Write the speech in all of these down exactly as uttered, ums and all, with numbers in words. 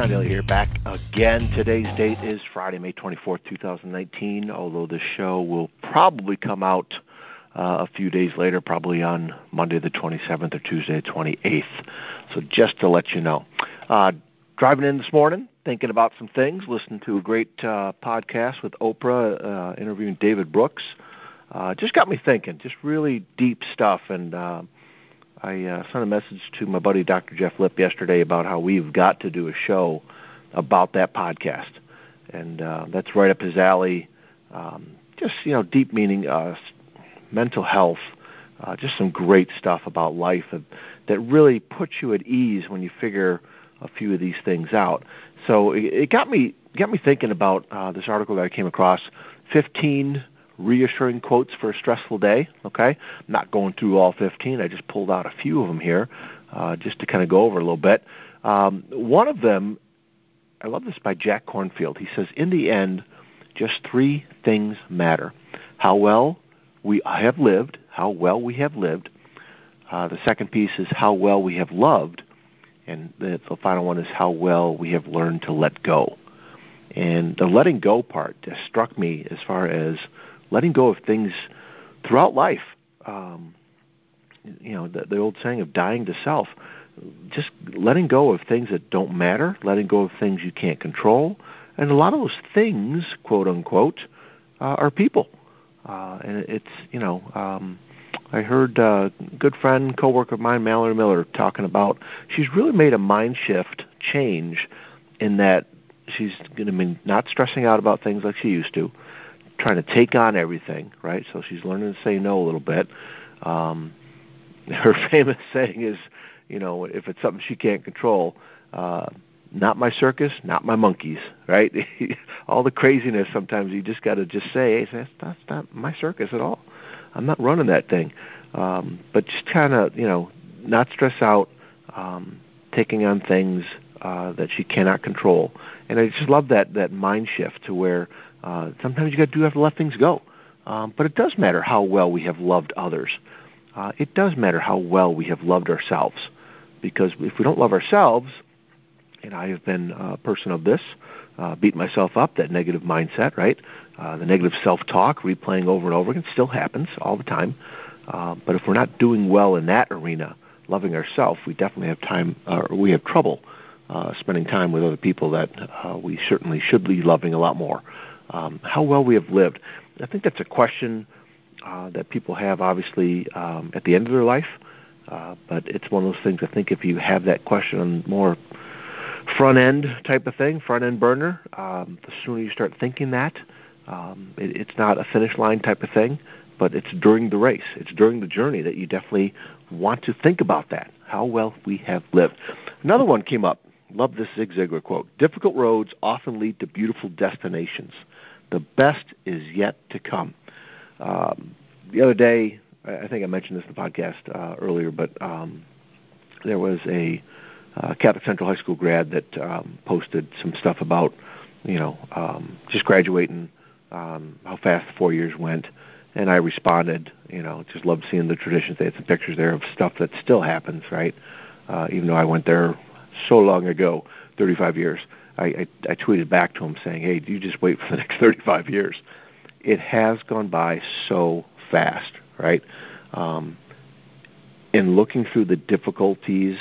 John Daly here, back again. Today's date is Friday, May twenty-fourth, two thousand nineteen, although the show will probably come out uh, a few days later, probably on Monday the twenty-seventh or Tuesday the twenty-eighth. So just to let you know. Uh, driving in this morning, thinking about some things, listening to a great uh, podcast with Oprah, uh, interviewing David Brooks. Uh, just got me thinking, just really deep stuff, and uh, I uh, sent a message to my buddy Doctor Jeff Lipp yesterday about how we've got to do a show about that podcast, and uh, that's right up his alley. Um, just, you know, deep meaning, uh, mental health, uh, just some great stuff about life that really puts you at ease when you figure a few of these things out. So it, it got me got me thinking about uh, this article that I came across, fifteen reassuring quotes for a stressful day. Okay, I'm not going through all fifteen. I just pulled out a few of them here, uh, just to kind of go over a little bit. Um, one of them, I love this by Jack Kornfield. He says, "In the end, just three things matter: how well we have lived, how well we have lived. Uh, the second piece is how well we have loved, and the, the final one is how well we have learned to let go." And the letting go part just struck me as far as letting go of things throughout life. Um, you know, the, the old saying of dying to self, just letting go of things that don't matter, letting go of things you can't control. And a lot of those things, quote unquote, uh, are people. Uh, and it's, you know, um, I heard a good friend, coworker of mine, Mallory Miller, talking about she's really made a mind shift change in that she's going to be not stressing out about things like she used to, trying to take on everything, right? So she's learning to say no a little bit. Um, her famous saying is, you know, if it's something she can't control, uh, not my circus, not my monkeys, right? All the craziness, sometimes you just got to just say, hey, that's, that's not my circus at all. I'm not running that thing. Um, but just kind of, you know, not stress out, um, taking on things uh, that she cannot control. And I just love that, that mind shift to where Uh, sometimes you got to do have to let things go, um, but it does matter how well we have loved others. Uh, it does matter how well we have loved ourselves, because if we don't love ourselves, and I have been a person of this, uh, beat myself up, that negative mindset, right? Uh, the negative self-talk, replaying over and over again, still happens all the time. Uh, but if we're not doing well in that arena, loving ourselves, we definitely have time, uh, or we have trouble uh, spending time with other people that uh, we certainly should be loving a lot more. Um, how well we have lived. I think that's a question uh, that people have, obviously, um, at the end of their life, uh, but it's one of those things, I think, if you have that question on more front-end type of thing, front-end burner, um, the sooner you start thinking that, um, it, it's not a finish line type of thing, but it's during the race, it's during the journey that you definitely want to think about that, how well we have lived. Another one came up. Love this Zig Ziglar quote. Difficult roads often lead to beautiful destinations. The best is yet to come. Um, the other day, I think I mentioned this in the podcast uh, earlier, but um, there was a uh, Catholic Central High School grad that um, posted some stuff about, you know, um, just graduating, um, how fast the four years went. And I responded, you know, just loved seeing the traditions. They had some pictures there of stuff that still happens, right? Uh, even though I went there so long ago, thirty-five years, I, I, I tweeted back to him saying, hey, you just wait for the next thirty-five years. It has gone by so fast, right? Um, in looking through the difficulties,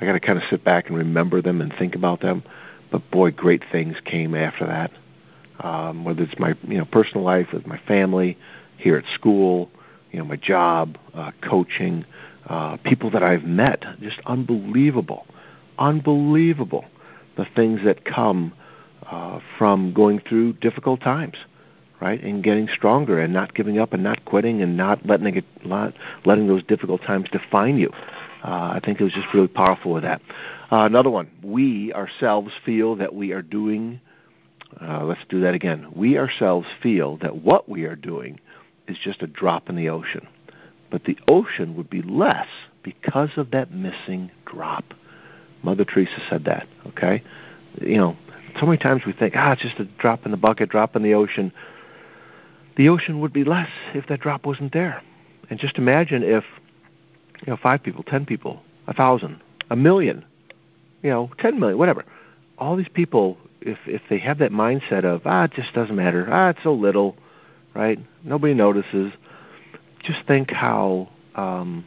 I got to kind of sit back and remember them and think about them. But boy, great things came after that. Um, whether it's my you know personal life with my family, here at school, you know my job, uh, coaching, uh, people that I've met, just unbelievable. Unbelievable, the things that come uh, from going through difficult times, right, and getting stronger and not giving up and not quitting and not letting it, not letting those difficult times define you. Uh, I think it was just really powerful with that. Uh, another one, we ourselves feel that we are doing, uh, let's do that again. We ourselves feel that what we are doing is just a drop in the ocean, but the ocean would be less because of that missing drop. Mother Teresa said that, okay? You know, so many times we think, ah, it's just a drop in the bucket, drop in the ocean. The ocean would be less if that drop wasn't there. And just imagine if, you know, five people, ten people, a thousand, a million, you know, ten million, whatever, all these people, if if they have that mindset of, ah, it just doesn't matter, ah, it's so little, right? Nobody notices. Just think how, um,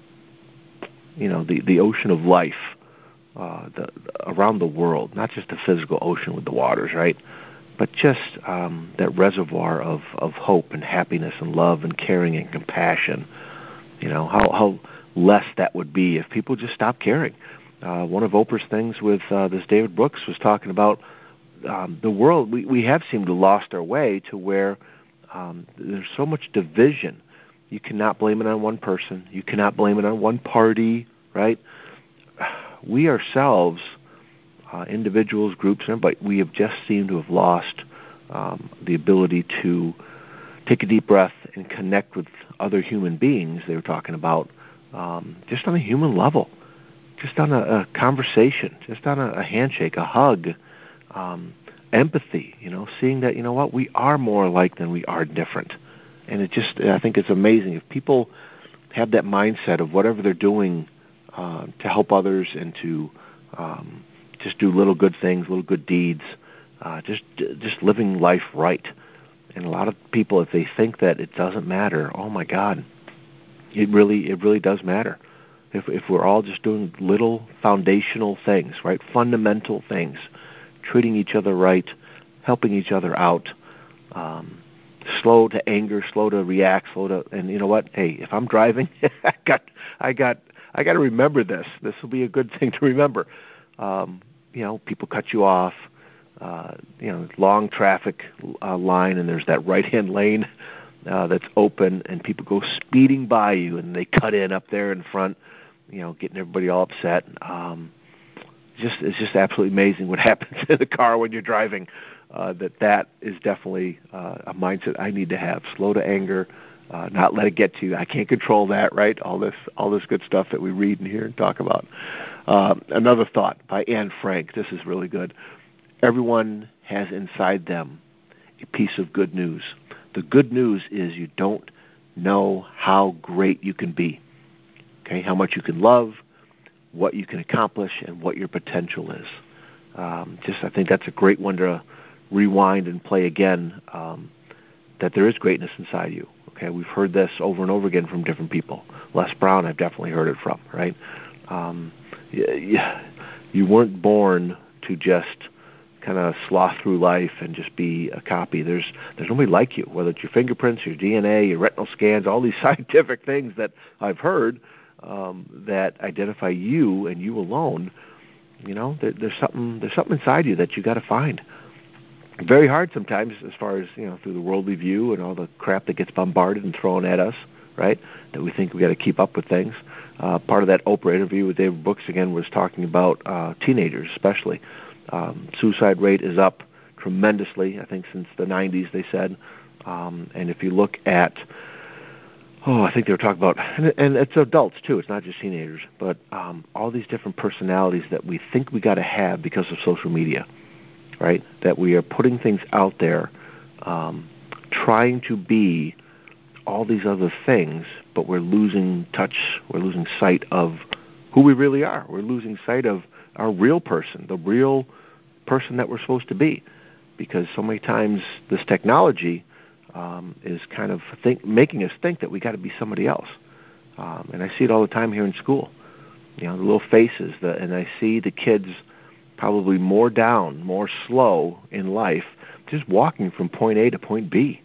you know, the, the ocean of life uh, the, around the world, not just the physical ocean with the waters, right? But just um, that reservoir of, of hope and happiness and love and caring and compassion, you know, how, how less that would be if people just stopped caring. Uh, one of Oprah's things with uh, this David Brooks was talking about um, the world. We, we have seemed to lost our way to where um, there's so much division. You cannot blame it on one person. You cannot blame it on one party, right? We ourselves, uh, individuals, groups, but we have just seemed to have lost um, the ability to take a deep breath and connect with other human beings. They were talking about um, just on a human level. Just on a, a conversation, just on a, a handshake, a hug, um, empathy, you know, seeing that, you know what, we are more alike than we are different. And it just, I think it's amazing. If people have that mindset of whatever they're doing uh, to help others and to um, just do little good things, little good deeds, uh, just just living life right. And a lot of people, if they think that it doesn't matter, oh my God, it really it really does matter. If, if we're all just doing little foundational things, right, fundamental things, treating each other right, helping each other out, um, slow to anger, slow to react, slow to, and you know what? Hey, if I'm driving, I got, I got, I got to remember this. This will be a good thing to remember. Um, you know, people cut you off. Uh, you know, long traffic uh, line, and there's that right-hand lane uh, that's open, and people go speeding by you, and they cut in up there in front. You know, getting everybody all upset. Um, just it's just absolutely amazing what happens in the car when you're driving. Uh, that that is definitely uh, a mindset I need to have. Slow to anger, uh, not let it get to you. I can't control that, right? All this all this good stuff that we read and hear and talk about. Um, another thought by Anne Frank. This is really good. Everyone has inside them a piece of good news. The good news is you don't know how great you can be. Okay, how much you can love, what you can accomplish, and what your potential is. Um, just, I think that's a great one to rewind and play again, um, that there is greatness inside you. Okay, we've heard this over and over again from different people. Les Brown, I've definitely heard it from, right? Um, you, you weren't born to just kind of slough through life and just be a copy. There's, there's nobody like you, whether it's your fingerprints, your D N A, your retinal scans, all these scientific things that I've heard, Um, that identify you and you alone. You know, there, there's something there's something inside you that you got to find. Very hard sometimes, as far as, you know, through the worldly view and all the crap that gets bombarded and thrown at us, right? That we think we got to keep up with things. Uh, part of that Oprah interview with David Brooks again was talking about uh, teenagers, especially. Um, suicide rate is up tremendously. I think since the nineties, they said. Um, and if you look at Oh, I think they were talking about, and, and it's adults too, it's not just teenagers, but um, all these different personalities that we think we got to have because of social media, right? That we are putting things out there, um, trying to be all these other things, but we're losing touch, we're losing sight of who we really are. We're losing sight of our real person, the real person that we're supposed to be, because so many times this technology Um, is kind of think, making us think that we got to be somebody else, um, and I see it all the time here in school. You know, the little faces, the, and I see the kids probably more down, more slow in life, just walking from point A to point B.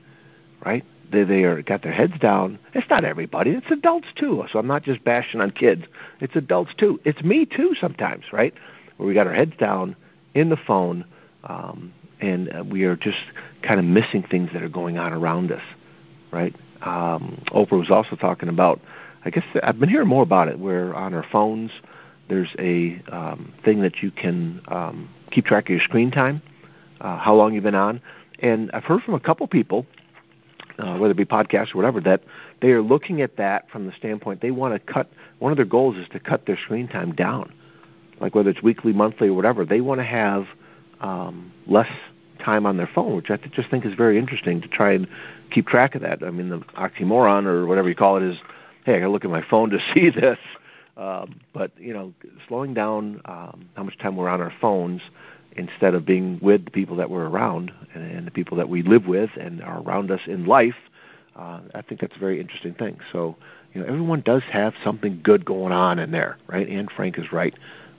Right? They they are got their heads down. It's not everybody. It's adults too. So I'm not just bashing on kids. It's adults too. It's me too sometimes. Right? Where we got our heads down in the phone. Um, And we are just kind of missing things that are going on around us, right? Um, Oprah was also talking about, I guess I've been hearing more about it, where on our phones there's a um, thing that you can um, keep track of your screen time, uh, how long you've been on. And I've heard from a couple people, uh, whether it be podcasts or whatever, that they are looking at that from the standpoint they want to cut, one of their goals is to cut their screen time down. Like whether it's weekly, monthly, or whatever, they want to have um, less time on their phone, which I just think is very interesting to try and keep track of that. I mean, the oxymoron or whatever you call it is, hey, I got to look at my phone to see this. Um, but, you know, slowing down um, how much time we're on our phones instead of being with the people that we're around and, and the people that we live with and are around us in life. Uh, I think that's a very interesting thing. So, you know, everyone does have something good going on in there, right? Anne Frank is right.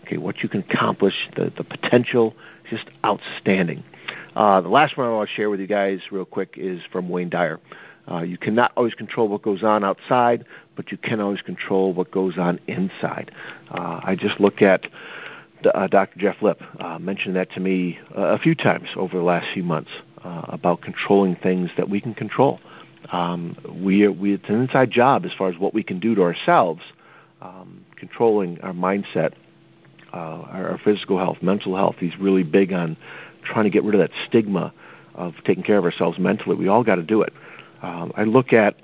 Okay, what you can accomplish, the, the potential, just outstanding. Uh, the last one I want to share with you guys real quick is from Wayne Dyer. Uh, you cannot always control what goes on outside, but you can always control what goes on inside. Uh, I just look at uh, Doctor Jeff Lipp uh, mentioned that to me a few times over the last few months uh, about controlling things that we can control. Um, we, we, it's an inside job as far as what we can do to ourselves, um, controlling our mindset, uh, our, our physical health, mental health. He's really big on trying to get rid of that stigma of taking care of ourselves mentally. We all got to do it. Um, I look at,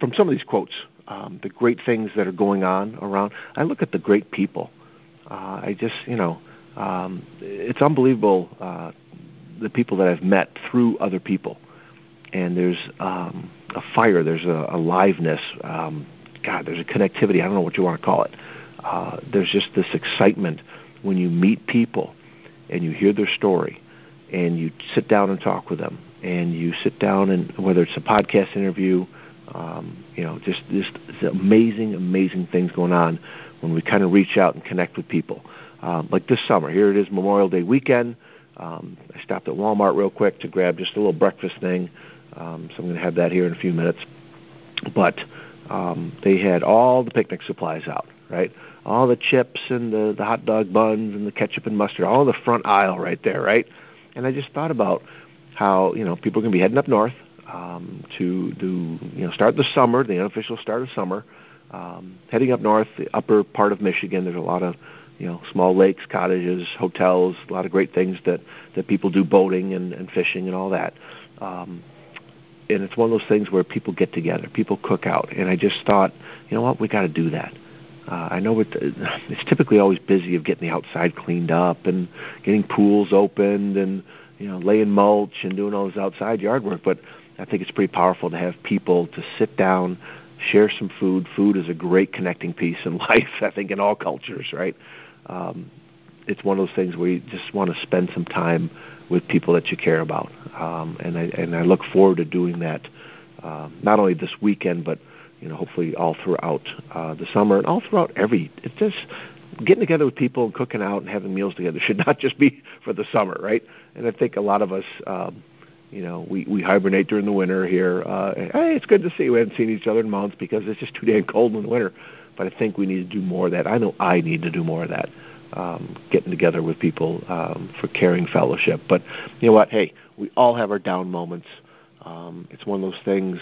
from some of these quotes, um, the great things that are going on around. I look at the great people. Uh, I just, you know, um, it's unbelievable uh, the people that I've met through other people. And there's um, a fire, there's a, a liveness, um, God, there's a connectivity, I don't know what you want to call it. Uh, there's just this excitement when you meet people and you hear their story and you sit down and talk with them and you sit down and whether it's a podcast interview, um, you know, just, just amazing, amazing things going on when we kind of reach out and connect with people. Um, like this summer, here it is Memorial Day weekend. Um, I stopped at Walmart real quick to grab just a little breakfast thing. Um, so I'm going to have that here in a few minutes. But um, they had all the picnic supplies out, right? All the chips and the, the hot dog buns and the ketchup and mustard, all the front aisle right there, right? And I just thought about how, you know, people are going to be heading up north um, to, to, you know, start the summer, the unofficial start of summer, um, heading up north, the upper part of Michigan. There's a lot of, you know, small lakes, cottages, hotels, a lot of great things that, that people do, boating and, and fishing and all that. Um, and it's one of those things where people get together, people cook out. And I just thought, you know what, we got to do that. Uh, I know it, it's typically always busy of getting the outside cleaned up and getting pools opened and, you know, laying mulch and doing all this outside yard work. But I think it's pretty powerful to have people to sit down, share some food. Food is a great connecting piece in life, I think, in all cultures, right? Um, it's one of those things where you just want to spend some time with people that you care about. Um, and I, and I look forward to doing that, uh, not only this weekend, but, you know, hopefully all throughout, uh, the summer and all throughout every, it's just getting together with people and cooking out and having meals together should not just be for the summer. Right. And I think a lot of us, um, you know, we, we hibernate during the winter here. Uh, and, hey, it's good to see you. We haven't seen each other in months because it's just too damn cold in the winter. But I think we need to do more of that. I know I need to do more of that, um, getting together with people um, for caring fellowship. But you know what? Hey, we all have our down moments. Um, it's one of those things.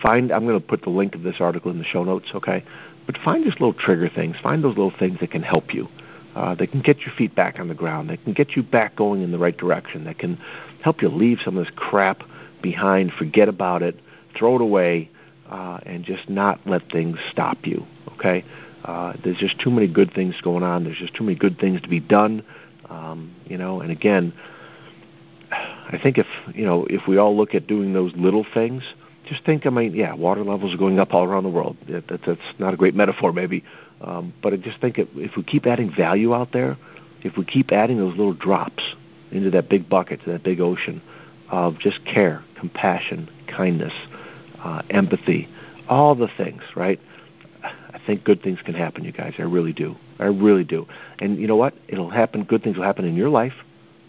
Find, I'm going to put the link of this article in the show notes, okay? But find just little trigger things. Find those little things that can help you. Uh, they can get your feet back on the ground. They can get you back going in the right direction. That can help you leave some of this crap behind, forget about it, throw it away, uh, and just not let things stop you, okay? Uh, there's just too many good things going on. There's just too many good things to be done, um, you know. And, again, I think if, you know, if we all look at doing those little things, just think, I mean, yeah, water levels are going up all around the world. That's, that's not a great metaphor maybe, um, but I just think if we keep adding value out there, if we keep adding those little drops into that big bucket, to that big ocean of just care, compassion, kindness, uh, empathy, all the things, right? I think good things can happen, you guys. I really do. I really do. And you know what? It'll happen. Good things will happen in your life.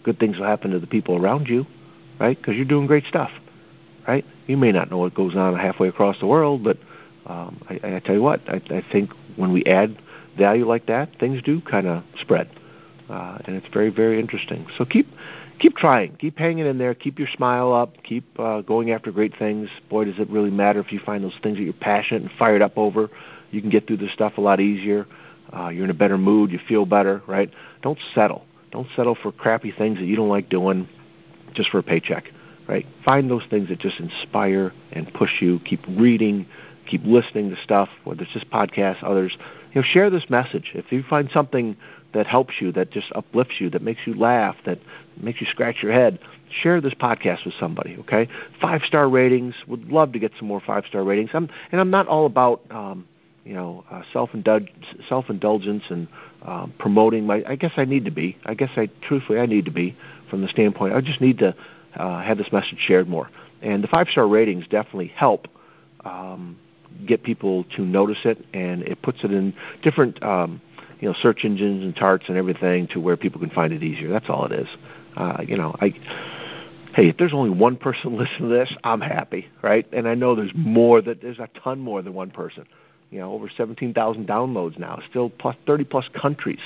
Good things will happen to the people around you, right? Because you're doing great stuff. Right? You may not know what goes on halfway across the world, but um, I, I tell you what, I, I think when we add value like that, things do kind of spread, uh, and it's very, very interesting. So keep, keep trying, keep hanging in there, keep your smile up, keep uh, going after great things. Boy, does it really matter if you find those things that you're passionate and fired up over. You can get through this stuff a lot easier. Uh, you're in a better mood, you feel better, right? Don't settle. Don't settle for crappy things that you don't like doing just for a paycheck. Right? Find those things that just inspire and push you. Keep reading, keep listening to stuff, whether it's just podcasts, others. You know, share this message. If you find something that helps you, that just uplifts you, that makes you laugh, that makes you scratch your head, share this podcast with somebody, okay? Five-star ratings. Would love to get some more five-star ratings. I'm, and I'm not all about um, you know, uh, self-indulgence, self-indulgence and um, promoting my, I guess I need to be, I guess I, truthfully, I need to be from the standpoint, I just need to uh, have this message shared more. And the five-star ratings definitely help um, get people to notice it, and it puts it in different, um, you know, search engines and charts and everything to where people can find it easier. That's all it is. Uh, you know, I... Hey, if there's only one person listening to this, I'm happy, right? And I know there's more, that there's a ton more than one person. You know, over seventeen thousand downloads now, still plus thirty plus countries,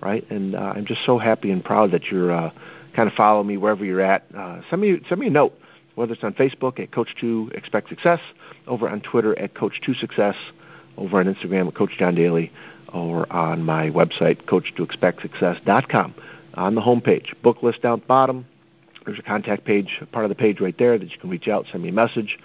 right? And uh, I'm just so happy and proud that you're uh, kind of following me wherever you're at. Uh, send me send me a note, whether it's on Facebook at Coach two Expect Success, over on Twitter at Coach two Success, over on Instagram at Coach John Daly, or on my website, Coach two Expect Success dot com. On the homepage, book list down at the bottom. There's a contact page, part of the page right there that you can reach out, send me a message.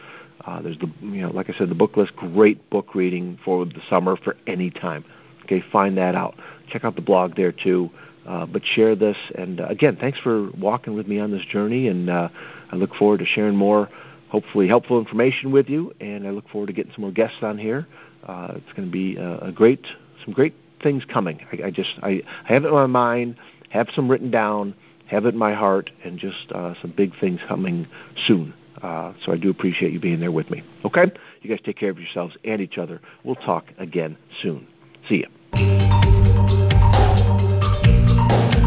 Uh, there's the, you know, like I said, the book list, great book reading for the summer for any time. Okay, find that out. Check out the blog there too. Uh, but share this. And uh, again, thanks for walking with me on this journey. And uh, I look forward to sharing more, hopefully helpful information with you. And I look forward to getting some more guests on here. Uh, it's going to be a, a great, some great things coming. I, I just, I, I have it in my mind, have some written down. Have it in my heart, and just uh, some big things coming soon. Uh, so I do appreciate you being there with me. Okay? You guys take care of yourselves and each other. We'll talk again soon. See ya.